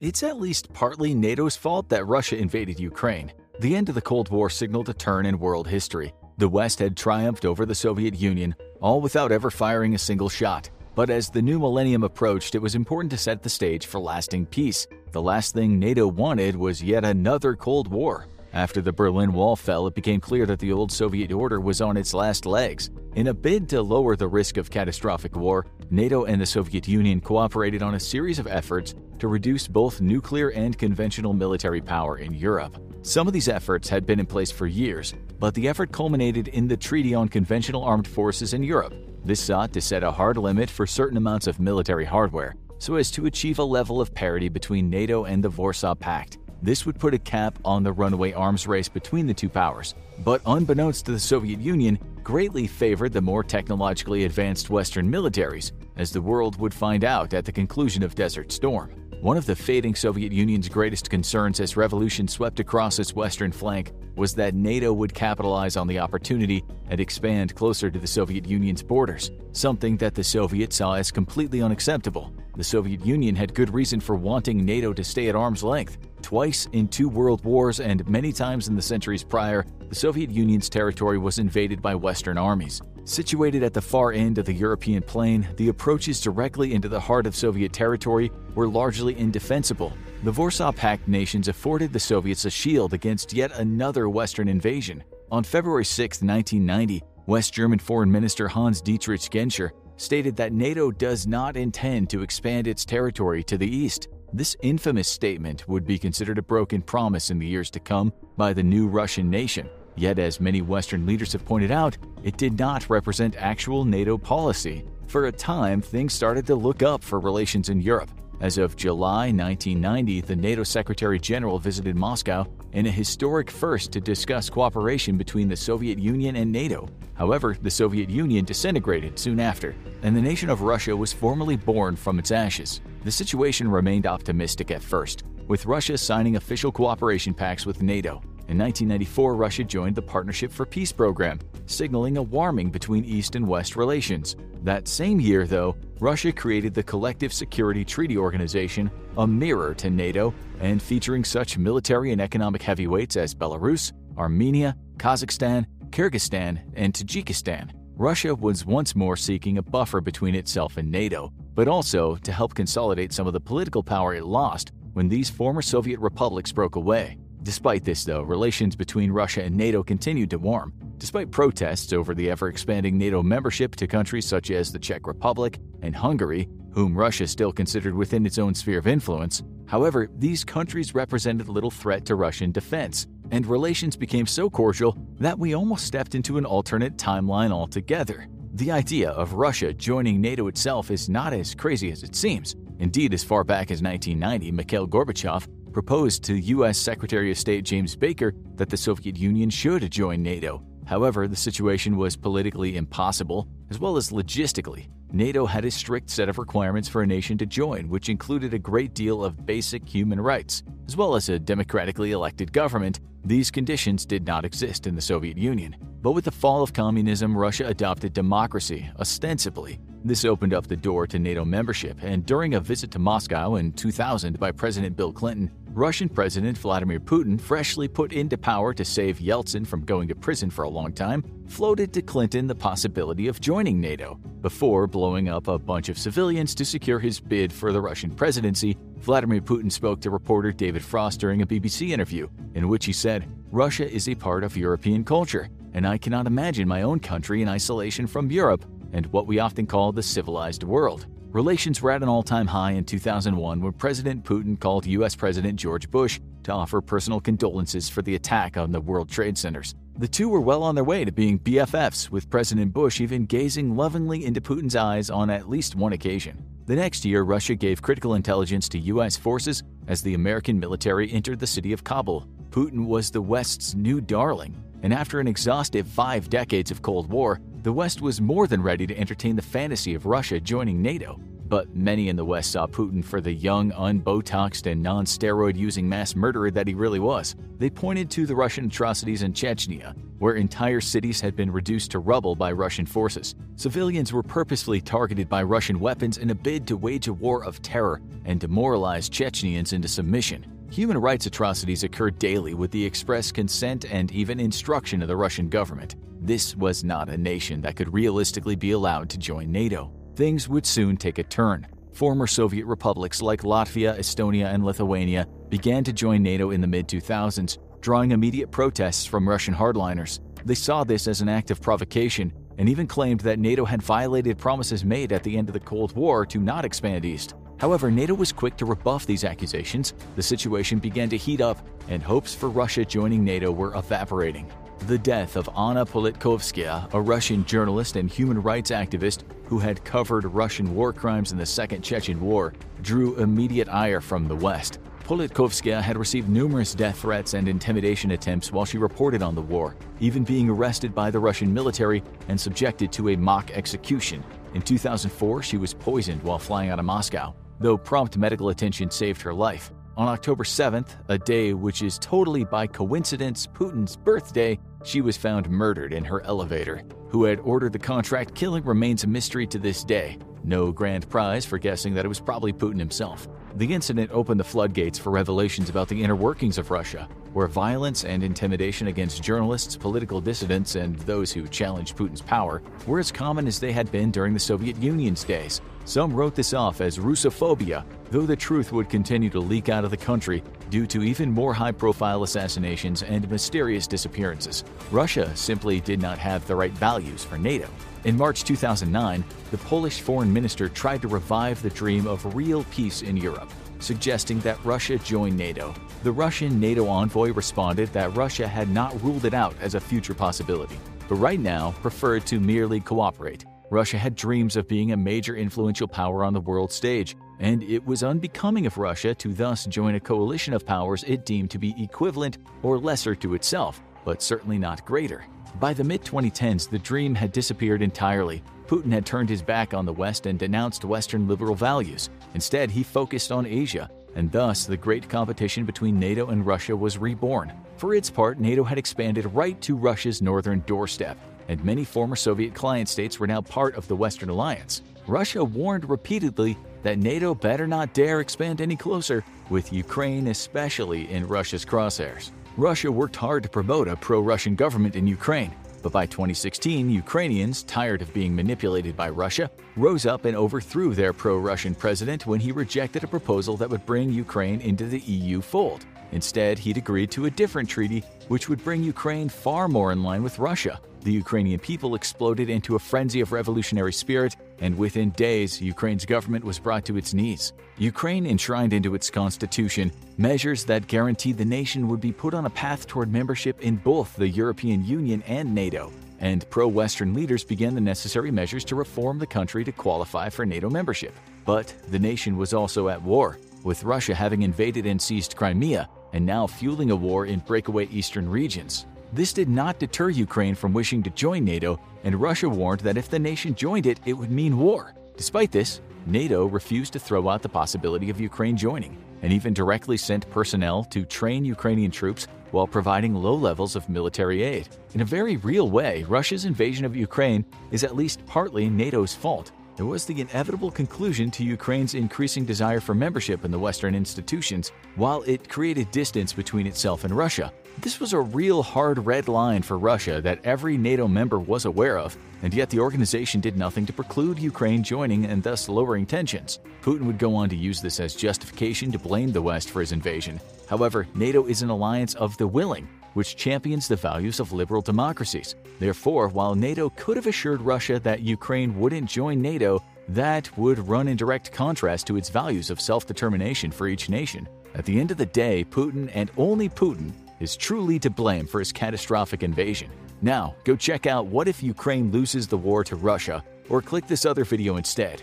It's at least partly NATO's fault that Russia invaded Ukraine. The end of the Cold War signaled a turn in world history. The West had triumphed over the Soviet Union, all without ever firing a single shot. But as the new millennium approached, it was important to set the stage for lasting peace. The last thing NATO wanted was yet another Cold War. After the Berlin Wall fell, it became clear that the old Soviet order was on its last legs. In a bid to lower the risk of catastrophic war, NATO and the Soviet Union cooperated on a series of efforts to reduce both nuclear and conventional military power in Europe. Some of these efforts had been in place for years, but the effort culminated in the Treaty on Conventional Armed Forces in Europe. This sought to set a hard limit for certain amounts of military hardware, so as to achieve a level of parity between NATO and the Warsaw Pact. This would put a cap on the runaway arms race between the two powers, but unbeknownst to the Soviet Union, greatly favored the more technologically advanced Western militaries, as the world would find out at the conclusion of Desert Storm. One of the fading Soviet Union's greatest concerns as revolution swept across its western flank was that NATO would capitalize on the opportunity and expand closer to the Soviet Union's borders, something that the Soviets saw as completely unacceptable. The Soviet Union had good reason for wanting NATO to stay at arm's length. Twice in two world wars and many times in the centuries prior, the Soviet Union's territory was invaded by Western armies. Situated at the far end of the European plain, the approaches directly into the heart of Soviet territory were largely indefensible. The Warsaw Pact nations afforded the Soviets a shield against yet another Western invasion. On February 6, 1990, West German Foreign Minister Hans-Dietrich Genscher stated that NATO does not intend to expand its territory to the east. This infamous statement would be considered a broken promise in the years to come by the new Russian nation. Yet, as many Western leaders have pointed out, it did not represent actual NATO policy. For a time, things started to look up for relations in Europe. As of July 1990, the NATO Secretary General visited Moscow in a historic first to discuss cooperation between the Soviet Union and NATO. However, the Soviet Union disintegrated soon after, and the nation of Russia was formally born from its ashes. The situation remained optimistic at first, with Russia signing official cooperation pacts with NATO. In 1994, Russia joined the Partnership for Peace program, signaling a warming between East and West relations. That same year, though, Russia created the Collective Security Treaty Organization, a mirror to NATO, and featuring such military and economic heavyweights as Belarus, Armenia, Kazakhstan, Kyrgyzstan, and Tajikistan. Russia was once more seeking a buffer between itself and NATO, but also to help consolidate some of the political power it lost when these former Soviet republics broke away. Despite this, though, relations between Russia and NATO continued to warm. Despite protests over the ever-expanding NATO membership to countries such as the Czech Republic and Hungary, whom Russia still considered within its own sphere of influence, however, these countries represented little threat to Russian defense, and relations became so cordial that we almost stepped into an alternate timeline altogether. The idea of Russia joining NATO itself is not as crazy as it seems. Indeed, as far back as 1990, Mikhail Gorbachev proposed to U.S. Secretary of State James Baker that the Soviet Union should join NATO. However, the situation was politically impossible, as well as logistically. NATO had a strict set of requirements for a nation to join, which included a great deal of basic human rights, as well as a democratically elected government. These conditions did not exist in the Soviet Union. But with the fall of communism, Russia adopted democracy, ostensibly. This opened up the door to NATO membership, and during a visit to Moscow in 2000 by President Bill Clinton, Russian President Vladimir Putin, freshly put into power to save Yeltsin from going to prison for a long time, floated to Clinton the possibility of joining NATO. Before blowing up a bunch of civilians to secure his bid for the Russian presidency, Vladimir Putin spoke to reporter David Frost during a BBC interview, in which he said, "Russia is a part of European culture, and I cannot imagine my own country in isolation from Europe and what we often call the civilized world." Relations were at an all-time high in 2001 when President Putin called U.S. President George Bush to offer personal condolences for the attack on the World Trade Centers. The two were well on their way to being BFFs, with President Bush even gazing lovingly into Putin's eyes on at least one occasion. The next year, Russia gave critical intelligence to U.S. forces as the American military entered the city of Kabul. Putin was the West's new darling, and after an exhaustive 5 decades of Cold War, the West was more than ready to entertain the fantasy of Russia joining NATO. but many in the West saw Putin for the young, unbotoxed, and non-steroid-using mass murderer that he really was. They pointed to the Russian atrocities in Chechnya, where entire cities had been reduced to rubble by Russian forces. Civilians were purposefully targeted by Russian weapons in a bid to wage a war of terror and demoralize Chechnyans into submission. Human rights atrocities occurred daily with the express consent and even instruction of the Russian government. This was not a nation that could realistically be allowed to join NATO. Things would soon take a turn. Former Soviet republics like Latvia, Estonia, and Lithuania began to join NATO in the mid-2000s, drawing immediate protests from Russian hardliners. They saw this as an act of provocation and even claimed that NATO had violated promises made at the end of the Cold War to not expand east. However, NATO was quick to rebuff these accusations. The situation began to heat up, and hopes for Russia joining NATO were evaporating. The death of Anna Politkovskaya, a Russian journalist and human rights activist who had covered Russian war crimes in the Second Chechen War, drew immediate ire from the West. Politkovskaya had received numerous death threats and intimidation attempts while she reported on the war, even being arrested by the Russian military and subjected to a mock execution. In 2004, she was poisoned while flying out of Moscow, though prompt medical attention saved her life. On October 7th, a day which is totally by coincidence Putin's birthday, she was found murdered in her elevator. Who had ordered the contract killing remains a mystery to this day. No grand prize for guessing that it was probably Putin himself. The incident opened the floodgates for revelations about the inner workings of Russia, where violence and intimidation against journalists, political dissidents, and those who challenged Putin's power were as common as they had been during the Soviet Union's days. Some wrote this off as Russophobia, though the truth would continue to leak out of the country due to even more high-profile assassinations and mysterious disappearances. Russia simply did not have the right values for NATO. In March 2009, the Polish foreign minister tried to revive the dream of real peace in Europe, suggesting that Russia join NATO. The Russian NATO envoy responded that Russia had not ruled it out as a future possibility, but right now preferred to merely cooperate. Russia had dreams of being a major influential power on the world stage, and it was unbecoming of Russia to thus join a coalition of powers it deemed to be equivalent or lesser to itself, but certainly not greater. By the mid-2010s, the dream had disappeared entirely. Putin had turned his back on the West and denounced Western liberal values. Instead, he focused on Asia, and thus the great competition between NATO and Russia was reborn. For its part, NATO had expanded right to Russia's northern doorstep, and many former Soviet client states were now part of the Western alliance. Russia warned repeatedly that NATO better not dare expand any closer, with Ukraine especially in Russia's crosshairs. Russia worked hard to promote a pro-Russian government in Ukraine, but by 2016, Ukrainians, tired of being manipulated by Russia, rose up and overthrew their pro-Russian president when he rejected a proposal that would bring Ukraine into the EU fold. Instead, he'd agreed to a different treaty which would bring Ukraine far more in line with Russia. The Ukrainian people exploded into a frenzy of revolutionary spirit, and within days, Ukraine's government was brought to its knees. Ukraine enshrined into its constitution measures that guaranteed the nation would be put on a path toward membership in both the European Union and NATO, and pro-Western leaders began the necessary measures to reform the country to qualify for NATO membership. But the nation was also at war, with Russia having invaded and seized Crimea, and now fueling a war in breakaway eastern regions. This did not deter Ukraine from wishing to join NATO, and Russia warned that if the nation joined it, it would mean war. Despite this, NATO refused to throw out the possibility of Ukraine joining, and even directly sent personnel to train Ukrainian troops while providing low levels of military aid. In a very real way, Russia's invasion of Ukraine is at least partly NATO's fault. It was the inevitable conclusion to Ukraine's increasing desire for membership in the Western institutions, while it created distance between itself and Russia. This was a real hard red line for Russia that every NATO member was aware of, and yet the organization did nothing to preclude Ukraine joining and thus lowering tensions. Putin would go on to use this as justification to blame the West for his invasion. However, NATO is an alliance of the willing, which champions the values of liberal democracies. Therefore, while NATO could have assured Russia that Ukraine wouldn't join NATO, that would run in direct contrast to its values of self-determination for each nation. At the end of the day, Putin, and only Putin, is truly to blame for his catastrophic invasion. Now, go check out What If Ukraine Loses the War to Russia, or click this other video instead.